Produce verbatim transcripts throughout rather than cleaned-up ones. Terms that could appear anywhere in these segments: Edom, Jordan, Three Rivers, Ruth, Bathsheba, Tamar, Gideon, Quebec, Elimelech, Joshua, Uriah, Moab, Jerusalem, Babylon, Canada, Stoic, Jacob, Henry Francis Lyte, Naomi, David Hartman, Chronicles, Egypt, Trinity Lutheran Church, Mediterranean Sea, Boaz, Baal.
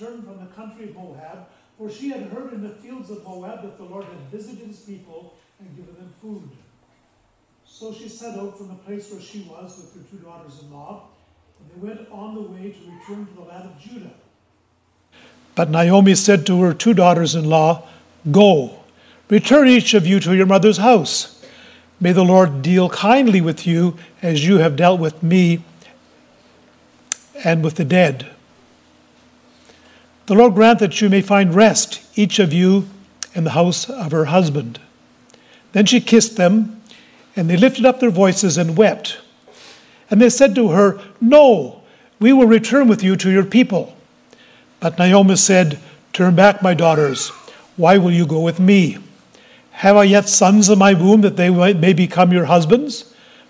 returned from the country of Moab, for she had heard in the fields of Moab that the Lord had visited his people and given them food. So she set out from the place where she was with her two daughters in Moab, and they went on the way to return to the land of Judah. But Naomi said to her two daughters-in-law, "Go, return each of you to your mother's house. May the Lord deal kindly with you as you have dealt with me and with the dead. The Lord grant that you may find rest, each of you, in the house of her husband." Then she kissed them, and they lifted up their voices and wept. And they said to her, "No, we will return with you to your people." But Naomi said, "Turn back, my daughters. Why will you go with me? Have I yet sons in my womb that they may become your husbands?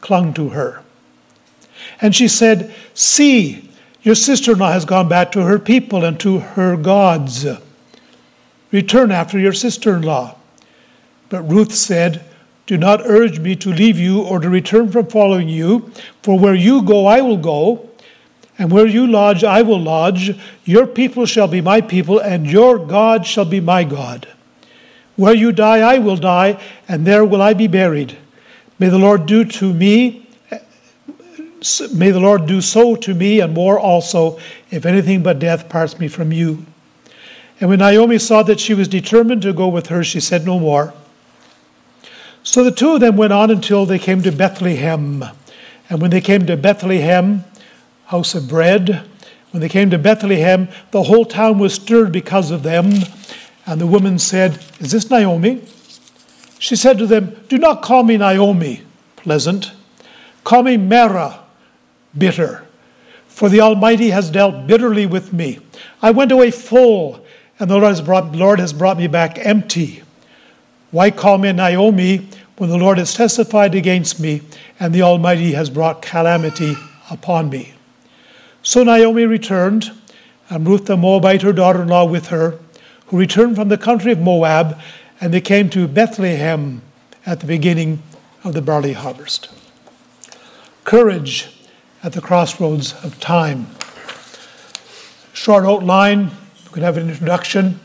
clung to her. And she said, "See, your sister-in-law has gone back to her people and to her gods. Return after your sister-in-law." But Ruth said, "Do not urge me to leave you or to return from following you, for where you go I will go, and where you lodge I will lodge. Your people shall be my people, and your God shall be my God. Where you die I will die, and there will I be buried. May the Lord do to me, may the Lord do so to me and more also, if anything but death parts me from you." And when Naomi saw that she was determined to go with her, she said no more. So the two of them went on until they came to Bethlehem. And when they came to Bethlehem, house of bread, when they came to Bethlehem, the whole town was stirred because of them. And the woman said, "Is this Naomi?" She said to them, "Do not call me Naomi, pleasant. Call me Mara, bitter. For the Almighty has dealt bitterly with me. I went away full, and the Lord has brought, Lord has brought me back empty. Why call me Naomi when the Lord has testified against me, and the Almighty has brought calamity upon me?" So Naomi returned, and Ruth the Moabite, her daughter-in-law, with her, who returned from the country of Moab, and they came to Bethlehem at the beginning of the barley harvest. Courage at the crossroads of time. Short outline, we could have an introduction.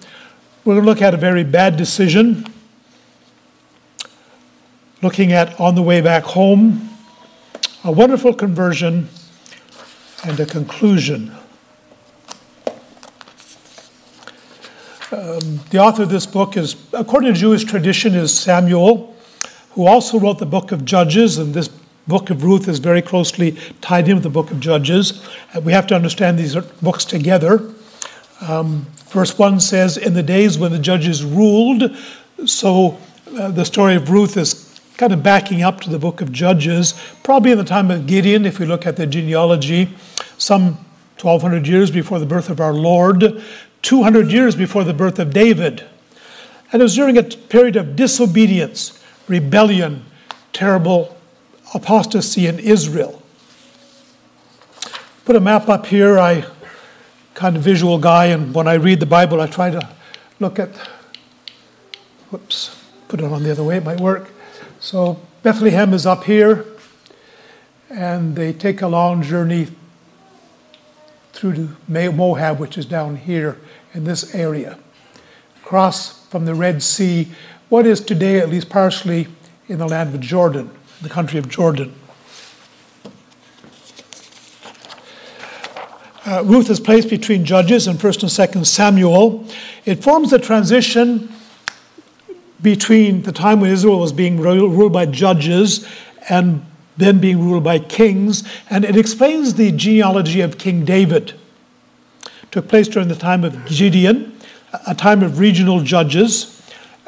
We're going to look at a very bad decision. Looking at on the way back home, a wonderful conversion, and a conclusion. Um, the author of this book is, according to Jewish tradition, is Samuel, who also wrote the book of Judges, and this book of Ruth is very closely tied in with the book of Judges. And we have to understand these books together. Um, verse one says, "In the days when the judges ruled," so uh, the story of Ruth is kind of backing up to the book of Judges, probably in the time of Gideon, if we look at the genealogy, some twelve hundred years before the birth of our Lord, two hundred years before the birth of David. And it was during a period of disobedience, rebellion, terrible apostasy in Israel. Put a map up here. I kind of visual guy, and when I read the Bible, I try to look at, whoops, put it on the other way, it might work. So Bethlehem is up here, and they take a long journey through to Moab, which is down here in this area. Cross from the Red Sea, what is today at least partially in the land of Jordan, the country of Jordan. Uh, Ruth is placed between Judges and First and Second Samuel. It forms the transition between the time when Israel was being ruled by judges and then being ruled by kings, and it explains the genealogy of King David. It took place during the time of Gideon, a time of regional judges.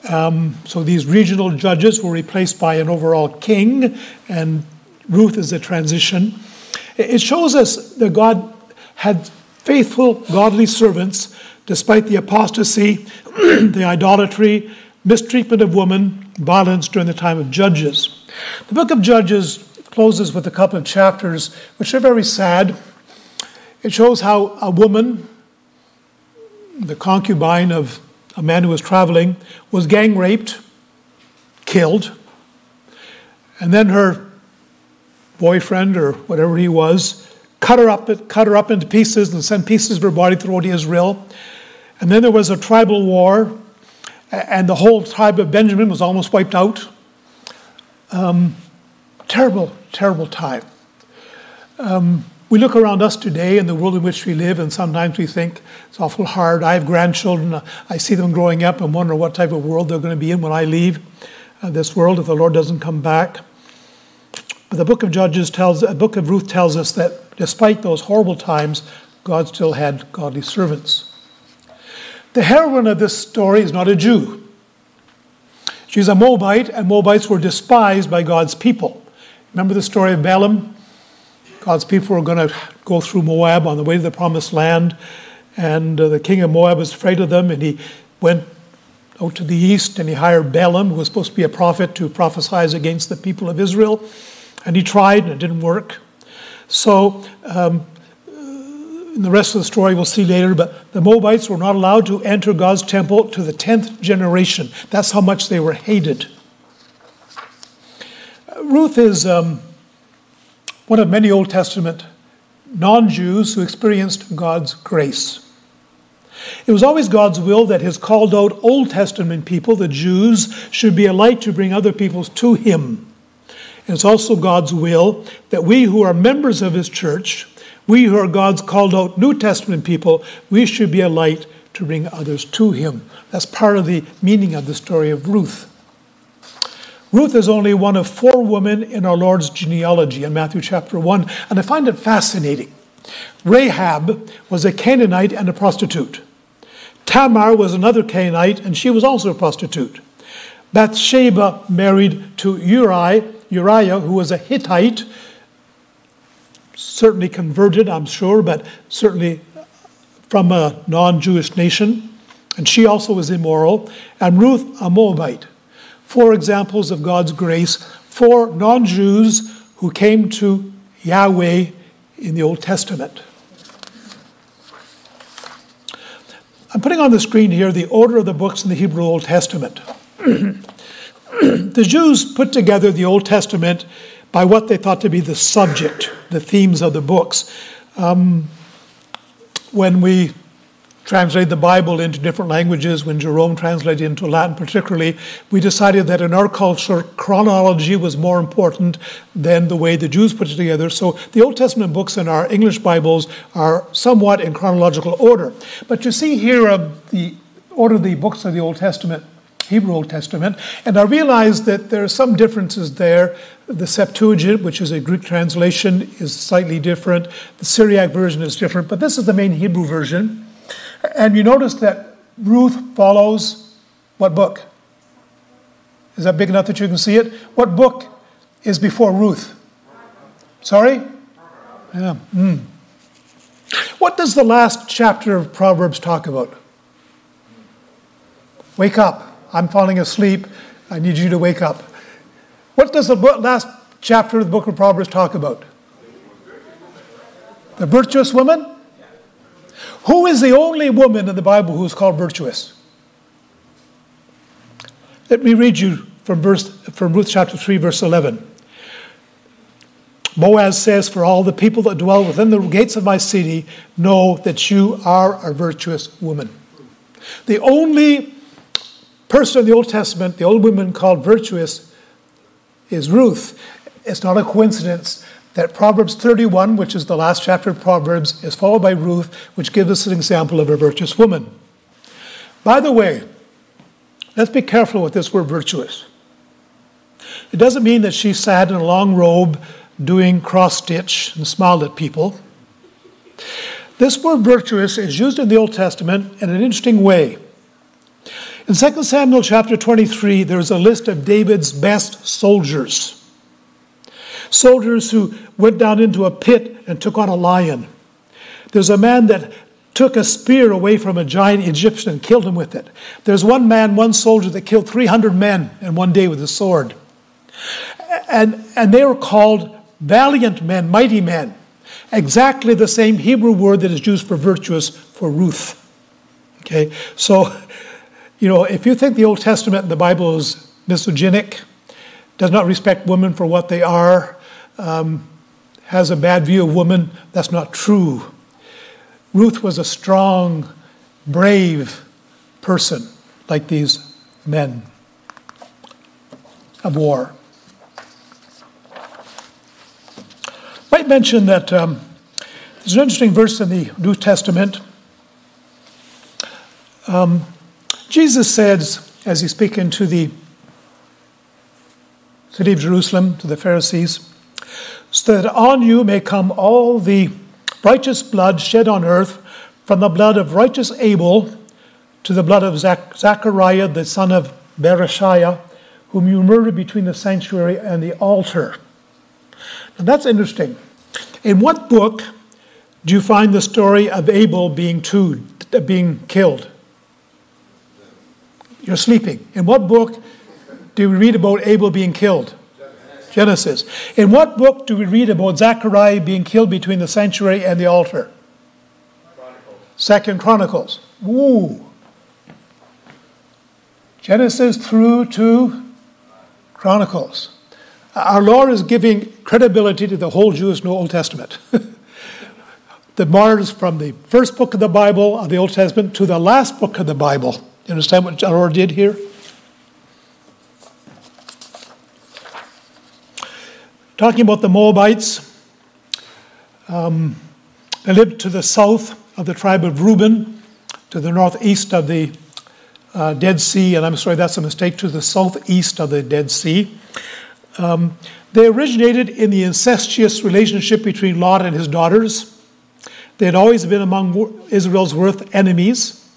Um, so these regional judges were replaced by an overall king, and Ruth is a transition. It shows us that God had faithful, godly servants Despite the apostasy, the idolatry, mistreatment of women, violence during the time of Judges. The book of Judges closes with a couple of chapters which are very sad. It shows how a woman, the concubine of a man who was traveling, was gang raped, killed, and then her boyfriend or whatever he was cut her up, cut her up into pieces and sent pieces of her body throughout Israel. And then there was a tribal war, and the whole tribe of Benjamin was almost wiped out. Um, terrible, terrible time. Um, we look around us today in the world in which we live, and sometimes we think it's awful hard. I have grandchildren. I see them growing up and wonder what type of world they're going to be in when I leave uh, this world if the Lord doesn't come back. But the book of Judges tells, the book of Ruth tells us that despite those horrible times, God still had godly servants. The heroine of this story is not a Jew. She's a Moabite, and Moabites were despised by God's people. Remember the story of Balaam? God's people were going to go through Moab on the way to the promised land, and uh, the king of Moab was afraid of them, and he went out to the east, and he hired Balaam, who was supposed to be a prophet, to prophesy against the people of Israel, and he tried, and it didn't work. So, um, in the rest of the story we'll see later, but the Moabites were not allowed to enter God's temple to the tenth generation. That's how much they were hated. Ruth is um, one of many Old Testament non-Jews who experienced God's grace. It was always God's will that his called out Old Testament people, the Jews, should be a light to bring other peoples to him. And it's also God's will that we who are members of his church, we who are God's called out New Testament people, we should be a light to bring others to him. That's part of the meaning of the story of Ruth. Ruth is only one of four women in our Lord's genealogy in Matthew chapter one, and I find it fascinating. Rahab was a Canaanite and a prostitute. Tamar was another Canaanite, and she was also a prostitute. Bathsheba married to Uriah, Uriah who was a Hittite, certainly converted, I'm sure, but certainly from a non-Jewish nation. And she also was immoral. And Ruth, a Moabite. Four examples of God's grace. Four non-Jews who came to Yahweh in the Old Testament. I'm putting on the screen here the order of the books in the Hebrew Old Testament. The Jews put together the Old Testament by what they thought to be the subject, the themes of the books. Um, when we translate the Bible into different languages, when Jerome translated into Latin particularly, we decided that in our culture, chronology was more important than the way the Jews put it together. So the Old Testament books in our English Bibles are somewhat in chronological order. But you see here uh, the order of the books of the Old Testament, Hebrew Old Testament, and I realize that there are some differences there. The Septuagint, which is a Greek translation, is slightly different. The Syriac version is different, but this is the main Hebrew version. And you notice that Ruth follows what book? Is that big enough that you can see it? What book is before Ruth? Sorry? Yeah. Mm. What does the last chapter of Proverbs talk about? Wake up. I'm falling asleep. I need you to wake up. What does the book, last chapter of the book of Proverbs talk about? The virtuous woman? Who is the only woman in the Bible who is called virtuous? Let me read you from, verse, from Ruth chapter three, verse eleven. Boaz says, "For all the people that dwell within the gates of my city know that you are a virtuous woman." The only person in the Old Testament, the old woman called virtuous, is Ruth. It's not a coincidence that Proverbs thirty-one, which is the last chapter of Proverbs, is followed by Ruth, which gives us an example of a virtuous woman. By the way, let's be careful with this word virtuous. It doesn't mean that she sat in a long robe doing cross-stitch and smiled at people. This word virtuous is used in the Old Testament in an interesting way. In Second Samuel chapter twenty-three, there's a list of David's best soldiers. Soldiers who went down into a pit and took on a lion. There's a man that took a spear away from a giant Egyptian and killed him with it. There's one man, one soldier that killed three hundred men in one day with a sword. And, and they were called valiant men, mighty men. Exactly the same Hebrew word that is used for virtuous for Ruth. Okay, so, you know, if you think the Old Testament and the Bible is misogynic, does not respect women for what they are, um, has a bad view of women, that's not true. Ruth was a strong, brave person, like these men of war. I might mention that um, there's an interesting verse in the New Testament. Um, Jesus says, as he's speaking to the city of Jerusalem, to the Pharisees, so that on you may come all the righteous blood shed on earth, from the blood of righteous Abel to the blood of Zach- Zechariah, the son of Bathsheba, whom you murdered between the sanctuary and the altar. And that's interesting. In what book do you find the story of Abel being two, being killed? You're sleeping. In what book do we read about Abel being killed? Genesis. In what book do we read about Zechariah being killed between the sanctuary and the altar? Chronicles. Second Chronicles. Ooh. Genesis through to Chronicles. Our Lord is giving credibility to the whole Jewish New Old Testament. The martyrs from the first book of the Bible, of the Old Testament, to the last book of the Bible. You understand what our Lord did here? Talking about the Moabites, um, they lived to the south of the tribe of Reuben, to the northeast of the uh, Dead Sea, and I'm sorry, that's a mistake, to the southeast of the Dead Sea. Um, they originated in the incestuous relationship between Lot and his daughters. They had always been among Israel's worst enemies.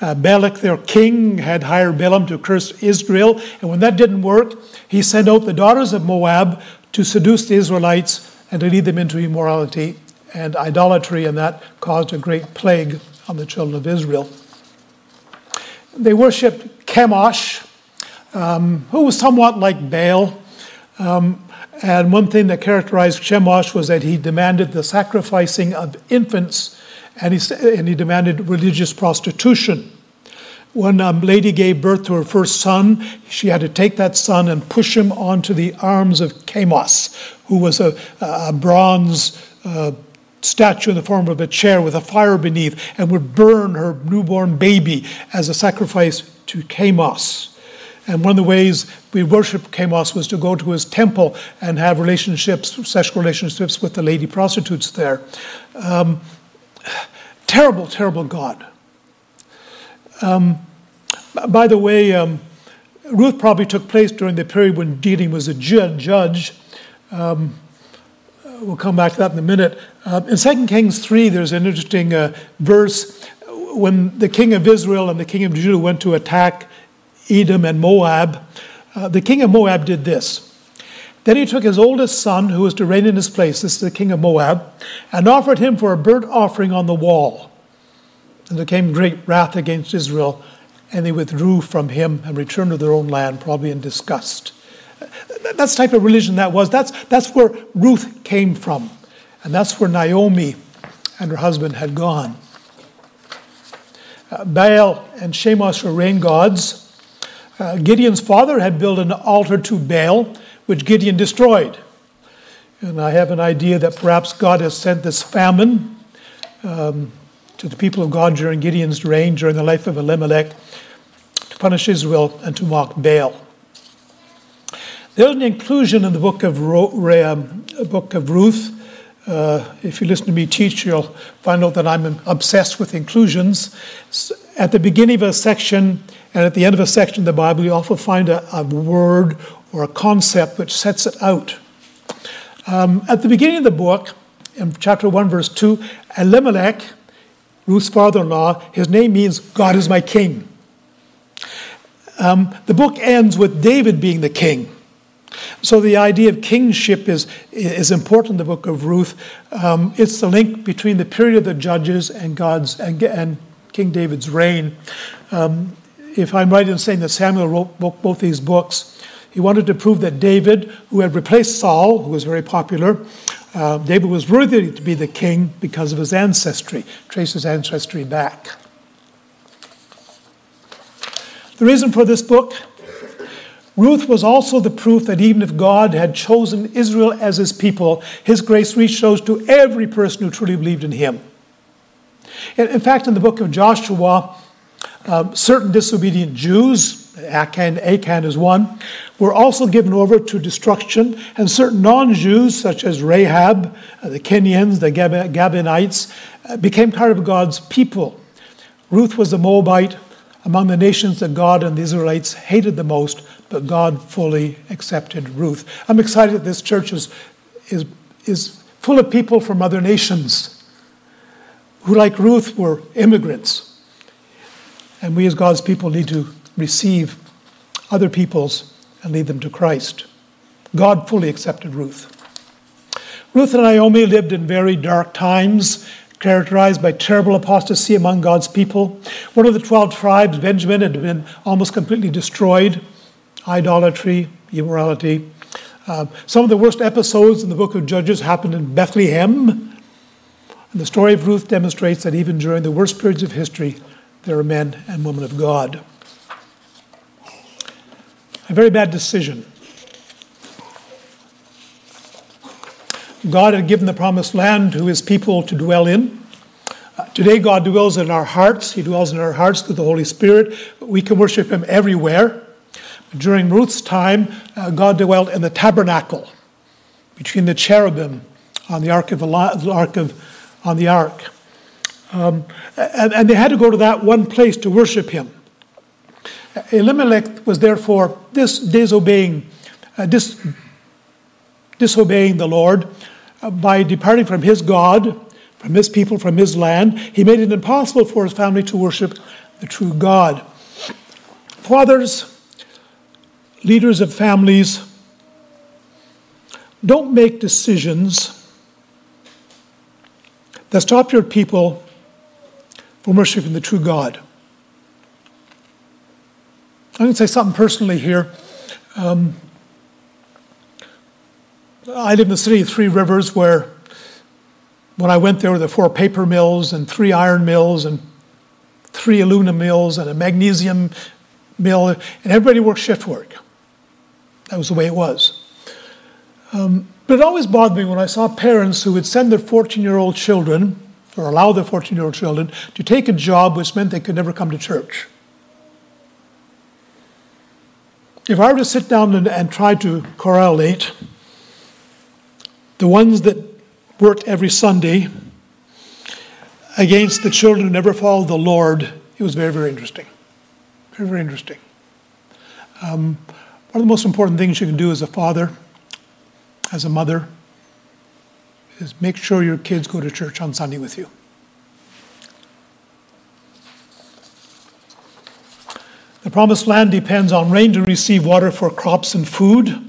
Uh, Balak, their king, had hired Balaam to curse Israel, and when that didn't work, he sent out the daughters of Moab to seduce the Israelites and to lead them into immorality and idolatry, and that caused a great plague on the children of Israel. They worshipped Chemosh, um, who was somewhat like Baal. Um, and one thing that characterized Chemosh was that he demanded the sacrificing of infants, and he, and he demanded religious prostitution. When a lady gave birth to her first son, she had to take that son and push him onto the arms of Chemosh, who was a, a bronze uh, statue in the form of a chair with a fire beneath, and would burn her newborn baby as a sacrifice to Chemosh. And one of the ways we worship Chemosh was to go to his temple and have relationships, sexual relationships with the lady prostitutes there. Um, terrible, terrible God. Um, by the way, um, Ruth probably took place during the period when Gideon was a ju- judge. Um, we'll come back to that in a minute. Uh, in Second Kings three, there's an interesting uh, verse when the king of Israel and the king of Judah went to attack Edom and Moab. Uh, the king of Moab did this. Then he took his oldest son, who was to reign in his place, this is the king of Moab, and offered him for a burnt offering on the wall. And there came great wrath against Israel, and they withdrew from him and returned to their own land, probably in disgust. That's the type of religion that was. That's, that's where Ruth came from. And that's where Naomi and her husband had gone. Uh, Baal and Chemosh were rain gods. Uh, Gideon's father had built an altar to Baal, which Gideon destroyed. And I have an idea that perhaps God has sent this famine um, to the people of God during Gideon's reign, during the life of Elimelech, to punish Israel and to mock Baal. There's an inclusion in the book of, Ro- um, book of Ruth. Uh, if you listen to me teach, you'll find out that I'm obsessed with inclusions. At the beginning of a section and at the end of a section of the Bible, you often find a, a word or a concept which sets it out. Um, at the beginning of the book, in chapter one, verse two, Elimelech, Ruth's father-in-law, his name means God is my king. Um, the book ends with David being the king. So the idea of kingship is, is important in the book of Ruth. Um, it's the link between the period of the Judges and God's and, and King David's reign. Um, if I'm right in saying that Samuel wrote both, both these books, he wanted to prove that David, who had replaced Saul, who was very popular, uh, David was worthy to be the king because of his ancestry, trace his ancestry back. The reason for this book, Ruth was also the proof that even if God had chosen Israel as his people, his grace reaches to every person who truly believed in him. In fact, in the book of Joshua, um, certain disobedient Jews, Achan, Achan is one, were also given over to destruction, and certain non-Jews, such as Rahab, the Kenians, the Gab- Gabonites, became part of God's people. Ruth was a Moabite, among the nations that God and the Israelites hated the most, but God fully accepted Ruth. I'm excited that this church is, is, is full of people from other nations who, like Ruth, were immigrants. And we as God's people need to receive other peoples and lead them to Christ. God fully accepted Ruth. Ruth and Naomi lived in very dark times, characterized by terrible apostasy among God's people. One of the twelve tribes, Benjamin, had been almost completely destroyed. Idolatry, immorality. Uh, some of the worst episodes in the book of Judges happened in Bethlehem. And the story of Ruth demonstrates that even during the worst periods of history, there are men and women of God. A very bad decision. God had given the promised land to his people to dwell in. Uh, today God dwells in our hearts. He dwells in our hearts through the Holy Spirit. We can worship him everywhere. During Ruth's time, uh, God dwelled in the tabernacle between the cherubim on the Ark of, the Ark of on the Ark. Um, and, and they had to go to that one place to worship him. Elimelech was therefore dis- disobeying, uh, dis- disobeying the Lord. By departing from his God, from his people, from his land, he made it impossible for his family to worship the true God. Fathers, leaders of families, don't make decisions that stop your people from worshiping the true God. I'm going to say something personally here. Um, I live in the city of Three Rivers, where when I went there, there were four paper mills and three iron mills and three aluminum mills and a magnesium mill, and everybody worked shift work. That was the way it was. Um, but it always bothered me when I saw parents who would send their fourteen-year-old children, or allow their fourteen-year-old children, to take a job which meant they could never come to church. If I were to sit down and, and try to correlate the ones that worked every Sunday against the children who never followed the Lord, it was very, very interesting. Very, very interesting. Um, one of the most important things you can do as a father, as a mother, is make sure your kids go to church on Sunday with you. The promised land depends on rain to receive water for crops and food.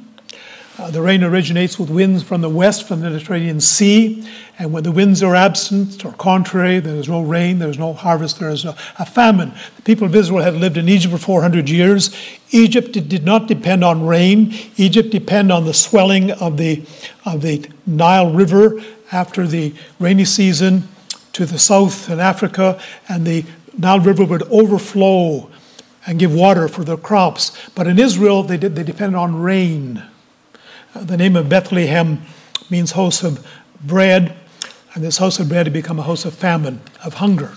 Uh, the rain originates with winds from the west, from the Mediterranean Sea, and when the winds are absent or contrary, there is no rain, there is no harvest, there is no, a famine. The people of Israel had lived in Egypt for four hundred years. Egypt did, did not depend on rain. Egypt depended on the swelling of the, of the Nile River after the rainy season to the south in Africa, and the Nile River would overflow and give water for their crops. But in Israel, they, did, they depended on rain. The name of Bethlehem means house of bread, and this house of bread had become a house of famine, of hunger.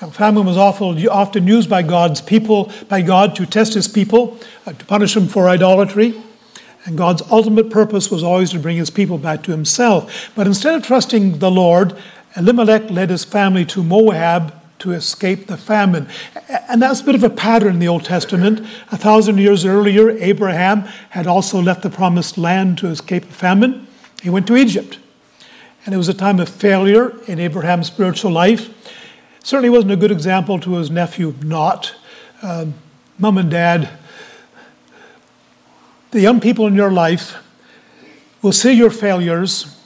And famine was often used by God's people, by God to test his people, uh, to punish them for idolatry. And God's ultimate purpose was always to bring his people back to himself. But instead of trusting the Lord, Elimelech led his family to Moab to escape the famine. And that's a bit of a pattern in the Old Testament. A thousand years earlier, Abraham had also left the promised land to escape a famine. He went to Egypt. And it was a time of failure in Abraham's spiritual life. Certainly wasn't a good example to his nephew Lot. Um, Mom and Dad, the young people in your life will see your failures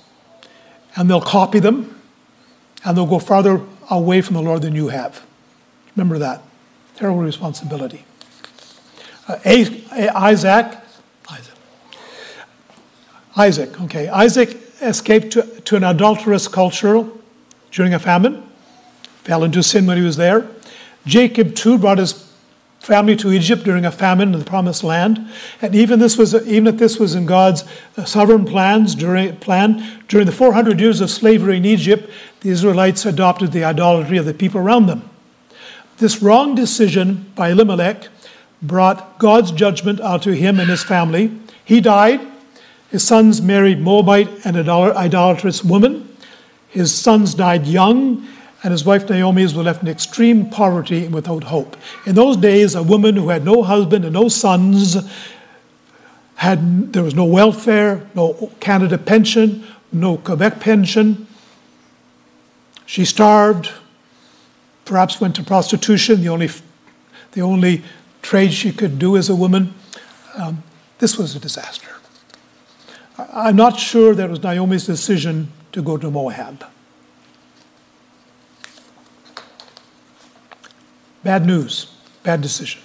and they'll copy them and they'll go farther away from the Lord than you have. Remember that. Terrible responsibility. Uh, Isaac, Isaac, Isaac, okay. Isaac escaped to, to an adulterous culture during a famine, fell into sin when he was there. Jacob, too, brought his family to Egypt during a famine in the Promised Land. And even this was, even if this was in God's sovereign plans during plan, during the four hundred years of slavery in Egypt, the Israelites adopted the idolatry of the people around them. This wrong decision by Elimelech brought God's judgment out to him and his family. He died. His sons married Moabite and idolatrous woman. His sons died young, and his wife Naomi was left in extreme poverty and without hope. In those days, a woman who had no husband and no sons, had there was no welfare, no Canada pension, no Quebec pension. She starved, perhaps went to prostitution, the only, the only trade she could do as a woman. Um, this was a disaster. I'm not sure that it was Naomi's decision to go to Moab. Bad news, bad decision.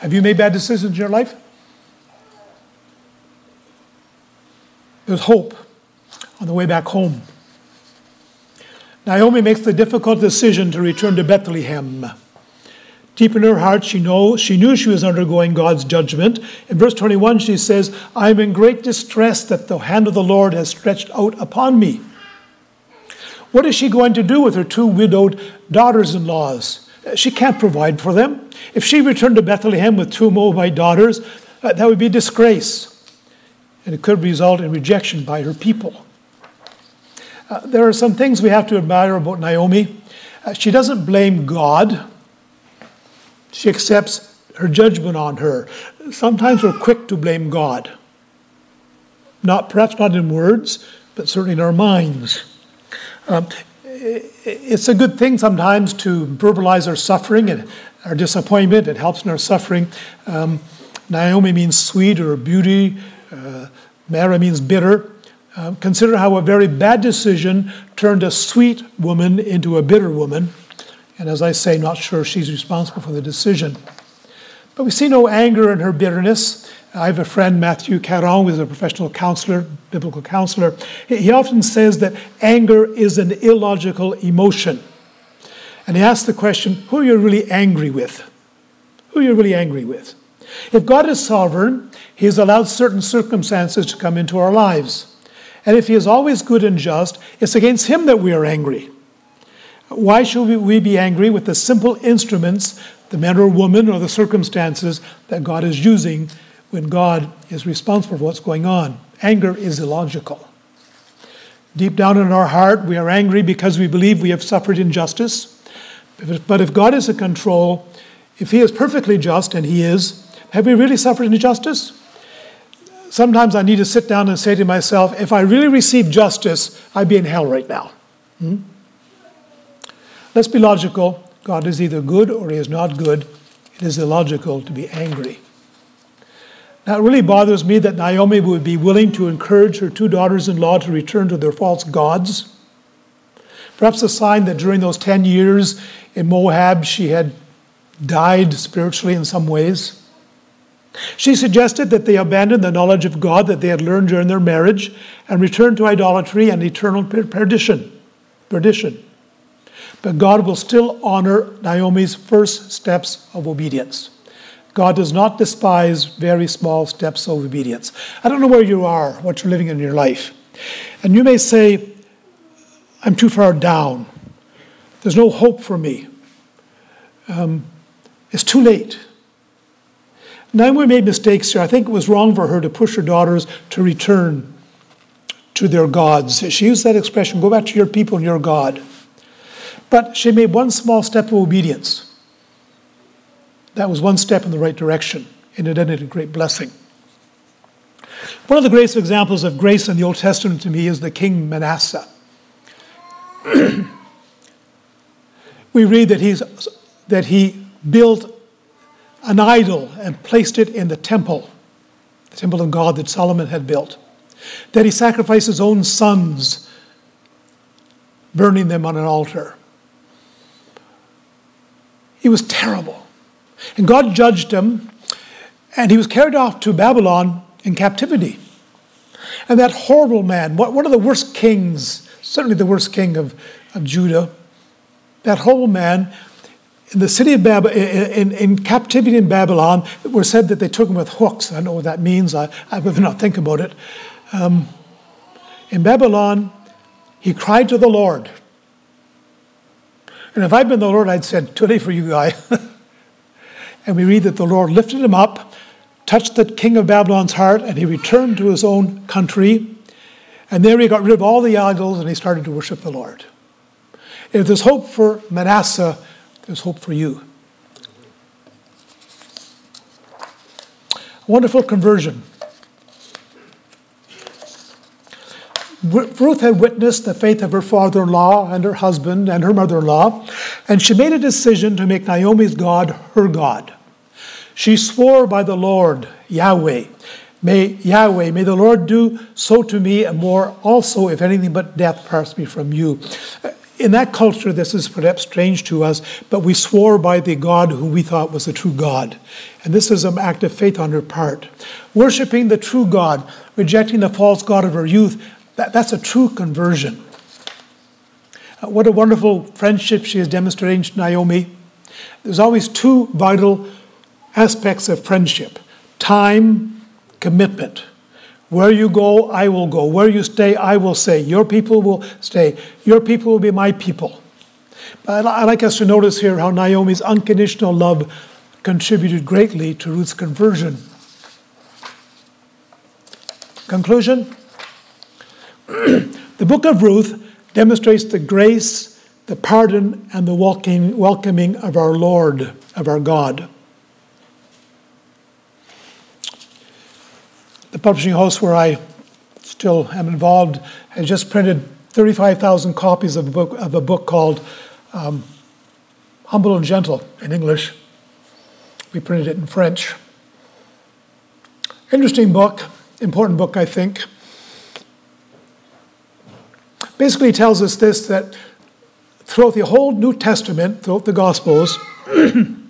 Have you made bad decisions in your life? There's hope on the way back home. Naomi makes the difficult decision to return to Bethlehem. Deep in her heart, she, know, she knew she was undergoing God's judgment. In verse twenty-one, she says, "I am in great distress that the hand of the Lord has stretched out upon me." What is she going to do with her two widowed daughters-in-laws? She can't provide for them. If she returned to Bethlehem with two Moabite daughters, uh, that would be disgrace. And it could result in rejection by her people. Uh, there are some things we have to admire about Naomi. Uh, she doesn't blame God. She accepts her judgment on her. Sometimes we're quick to blame God. Not, perhaps not in words, but certainly in our minds. Um, it's a good thing sometimes to verbalize our suffering and our disappointment. It helps in our suffering. Um, Naomi means sweet or beauty. Uh, Mara means bitter. Um, consider how a very bad decision turned a sweet woman into a bitter woman. And as I say, not sure she's responsible for the decision. But we see no anger in her bitterness. I have a friend, Matthew Caron, who is a professional counselor, biblical counselor. He often says that anger is an illogical emotion. And he asks the question, who are you really angry with? Who are you really angry with? If God is sovereign, he has allowed certain circumstances to come into our lives. And if he is always good and just, it's against him that we are angry. Why should we be angry with the simple instruments, the man or woman or the circumstances that God is using when God is responsible for what's going on? Anger is illogical. Deep down in our heart, we are angry because we believe we have suffered injustice. But if God is in control, if he is perfectly just, and he is, have we really suffered injustice? Sometimes I need to sit down and say to myself, if I really received justice, I'd be in hell right now. Hmm? Let's be logical. God is either good or he is not good. It is illogical to be angry. Now, it really bothers me that Naomi would be willing to encourage her two daughters-in-law to return to their false gods. Perhaps a sign that during those ten years in Moab, she had died spiritually in some ways. She suggested that they abandon the knowledge of God that they had learned during their marriage and return to idolatry and eternal perdition. Perdition. But God will still honor Naomi's first steps of obedience. God does not despise very small steps of obedience. I don't know where you are, what you're living in your life. And you may say, I'm too far down. There's no hope for me. Um, it's too late. Naomi made mistakes here. I think it was wrong for her to push her daughters to return to their gods. She used that expression, go back to your people and your God. But she made one small step of obedience. That was one step in the right direction, and it ended in great blessing. One of the greatest examples of grace in the Old Testament to me is the king Manasseh. We read that, he's, that he built an idol and placed it in the temple. the temple of God that Solomon had built, that he sacrificed his own sons, burning them on an altar. He was terrible. And God judged him, and he was carried off to Babylon in captivity. And that horrible man, one of the worst kings, certainly the worst king of, of Judah, that horrible man, in the city of Bab- in, in, in captivity in Babylon, it was said that they took him with hooks. I know what that means. I, I would not think about it. Um, in Babylon, he cried to the Lord. And if I'd been the Lord, I'd said, "Today for you, guy." And we read that the Lord lifted him up, touched the king of Babylon's heart, and he returned to his own country. And there he got rid of all the idols, and he started to worship the Lord. If there's hope for Manasseh, there's hope for you. Wonderful conversion. Ruth had witnessed the faith of her father-in-law and her husband and her mother-in-law, and she made a decision to make Naomi's God her God. She swore by the Lord, Yahweh, may Yahweh, may the Lord do so to me and more also if anything but death parts me from you. In that culture, this is perhaps strange to us, but we swore by the God who we thought was the true God. And this is an act of faith on her part. Worshipping the true God, rejecting the false God of her youth, That, that's a true conversion. Uh, what a wonderful friendship she is demonstrating to Naomi. There's always two vital aspects of friendship: time, commitment. Where you go, I will go. Where you stay, I will stay. Your people will stay. Your people will be my people. But I'd like us to notice here how Naomi's unconditional love contributed greatly to Ruth's conversion. Conclusion? The book of Ruth demonstrates the grace, the pardon, and the welcoming of our Lord, of our God. The publishing house where I still am involved has just printed thirty-five thousand copies of a book, of a book called um, Humble and Gentle in English. We printed it in French. Interesting book, important book, I think. Basically tells us this, that throughout the whole New Testament, throughout the Gospels, in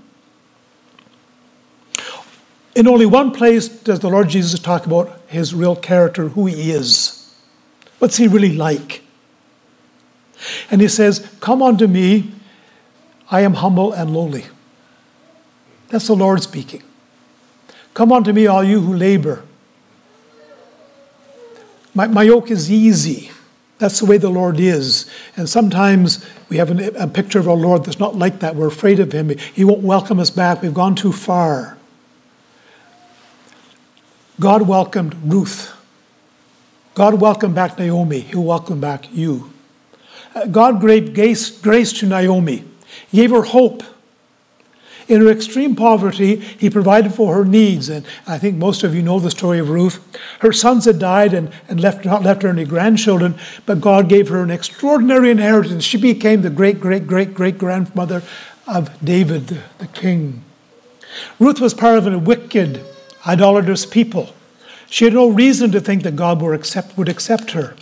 only one place does the Lord Jesus talk about his real character, who he is. What's he really like? And he says, "Come unto me, I am humble and lowly." That's the Lord speaking. "Come unto me, all you who labor. My, my yoke is easy." That's the way the Lord is. And sometimes we have an, a picture of our Lord that's not like that. We're afraid of him. He won't welcome us back. We've gone too far. God welcomed Ruth. God welcomed back Naomi. He'll welcome back you. God gave grace, grace to Naomi. He gave her hope. In her extreme poverty, he provided for her needs. And I think most of you know the story of Ruth. Her sons had died and, and left, not left her any grandchildren, but God gave her an extraordinary inheritance. She became the great, great, great, great grandmother of David, the, the king. Ruth was part of a wicked, idolatrous people. She had no reason to think that God would accept, would accept her.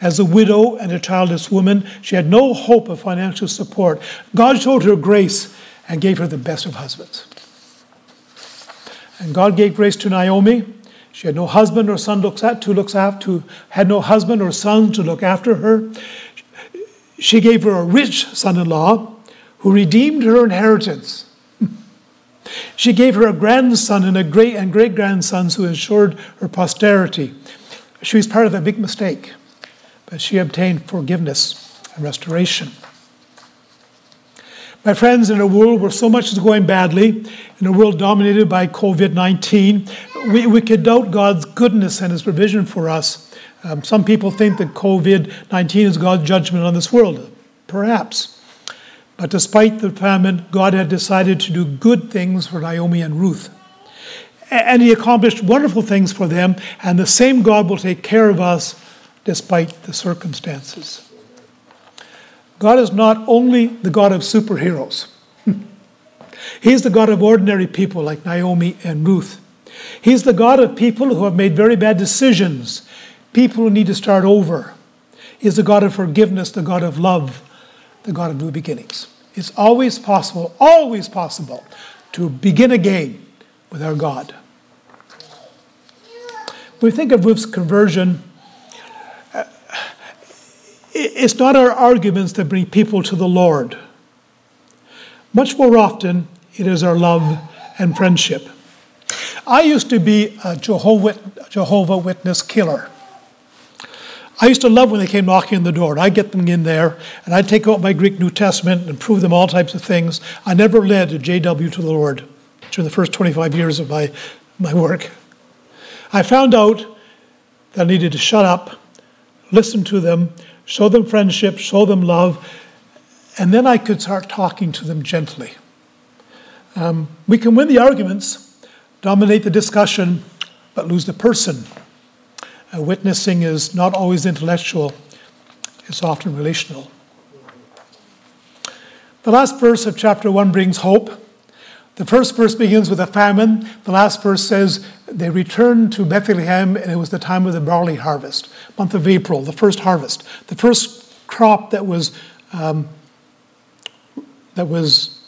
As a widow and a childless woman, she had no hope of financial support. God showed her grace and gave her the best of husbands. And God gave grace to Naomi. She had no husband or son to look after, had no husband or son to look after her. She gave her a rich son-in-law who redeemed her inheritance. She gave her a grandson and a great and great-grandsons who ensured her posterity. She was part of a big mistake, but she obtained forgiveness and restoration. My friends, in a world where so much is going badly, in a world dominated by covid nineteen, we, we could doubt God's goodness and his provision for us. Um, some people think that covid nineteen is God's judgment on this world. Perhaps. But despite the famine, God had decided to do good things for Naomi and Ruth. And he accomplished wonderful things for them, and the same God will take care of us despite the circumstances. God is not only the God of superheroes. He's the God of ordinary people like Naomi and Ruth. He's the God of people who have made very bad decisions, people who need to start over. He's the God of forgiveness, the God of love, the God of new beginnings. It's always possible, always possible, to begin again with our God. When we think of Ruth's conversion, uh, it's not our arguments that bring people to the Lord. Much more often, it is our love and friendship. I used to be a Jehovah, Jehovah Witness killer. I used to love when they came knocking on the door, and I'd get them in there, and I'd take out my Greek New Testament and prove them all types of things. I never led a J W to the Lord during the first twenty-five years of my, my work. I found out that I needed to shut up, listen to them, show them friendship, show them love, and then I could start talking to them gently. Um, we can win the arguments, dominate the discussion, but lose the person. Uh, witnessing is not always intellectual, it's often relational. The last verse of chapter one brings hope. The first verse begins with a famine. The last verse says, they returned to Bethlehem, and it was the time of the barley harvest, month of April, the first harvest, the first crop that was um, that was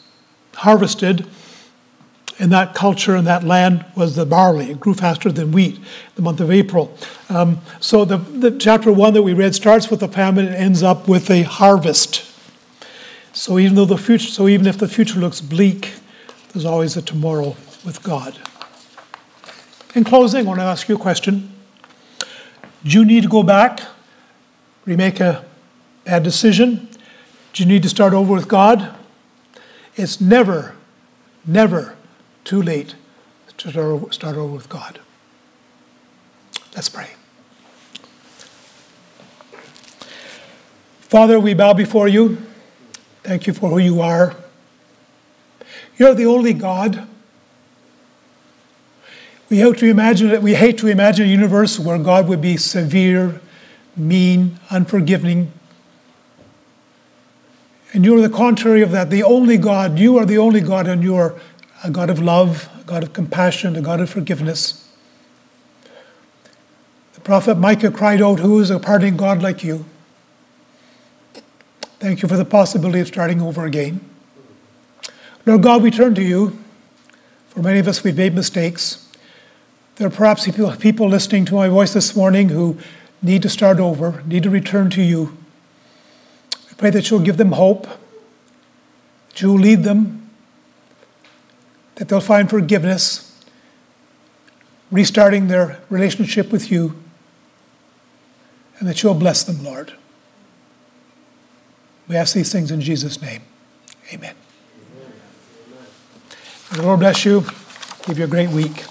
harvested in that culture, in that land, was the barley. It grew faster than wheat, the month of April. Um, so the, the chapter one that we read starts with a famine and ends up with a harvest. So even though the future, so even if the future looks bleak, there's always a tomorrow with God. In closing, I want to ask you a question. Do you need to go back, remake a bad decision? Do you need to start over with God? It's never, never too late to start over with God. Let's pray. Father, we bow before you. Thank you for who you are. You're the only God. We hate to imagine it. We hate to imagine a universe where God would be severe, mean, unforgiving. And you are the contrary of that, the only God. You are the only God, and you are a God of love, a God of compassion, a God of forgiveness. The prophet Micah cried out, who is a pardoning God like you? Thank you for the possibility of starting over again. Lord God, we turn to you. For many of us, we've made mistakes. There are perhaps people listening to my voice this morning who need to start over, need to return to you. Pray that you'll give them hope, that you'll lead them, that they'll find forgiveness, restarting their relationship with you, and that you'll bless them, Lord. We ask these things in Jesus' name. Amen. Amen. Amen. The Lord bless you. Give you a great week.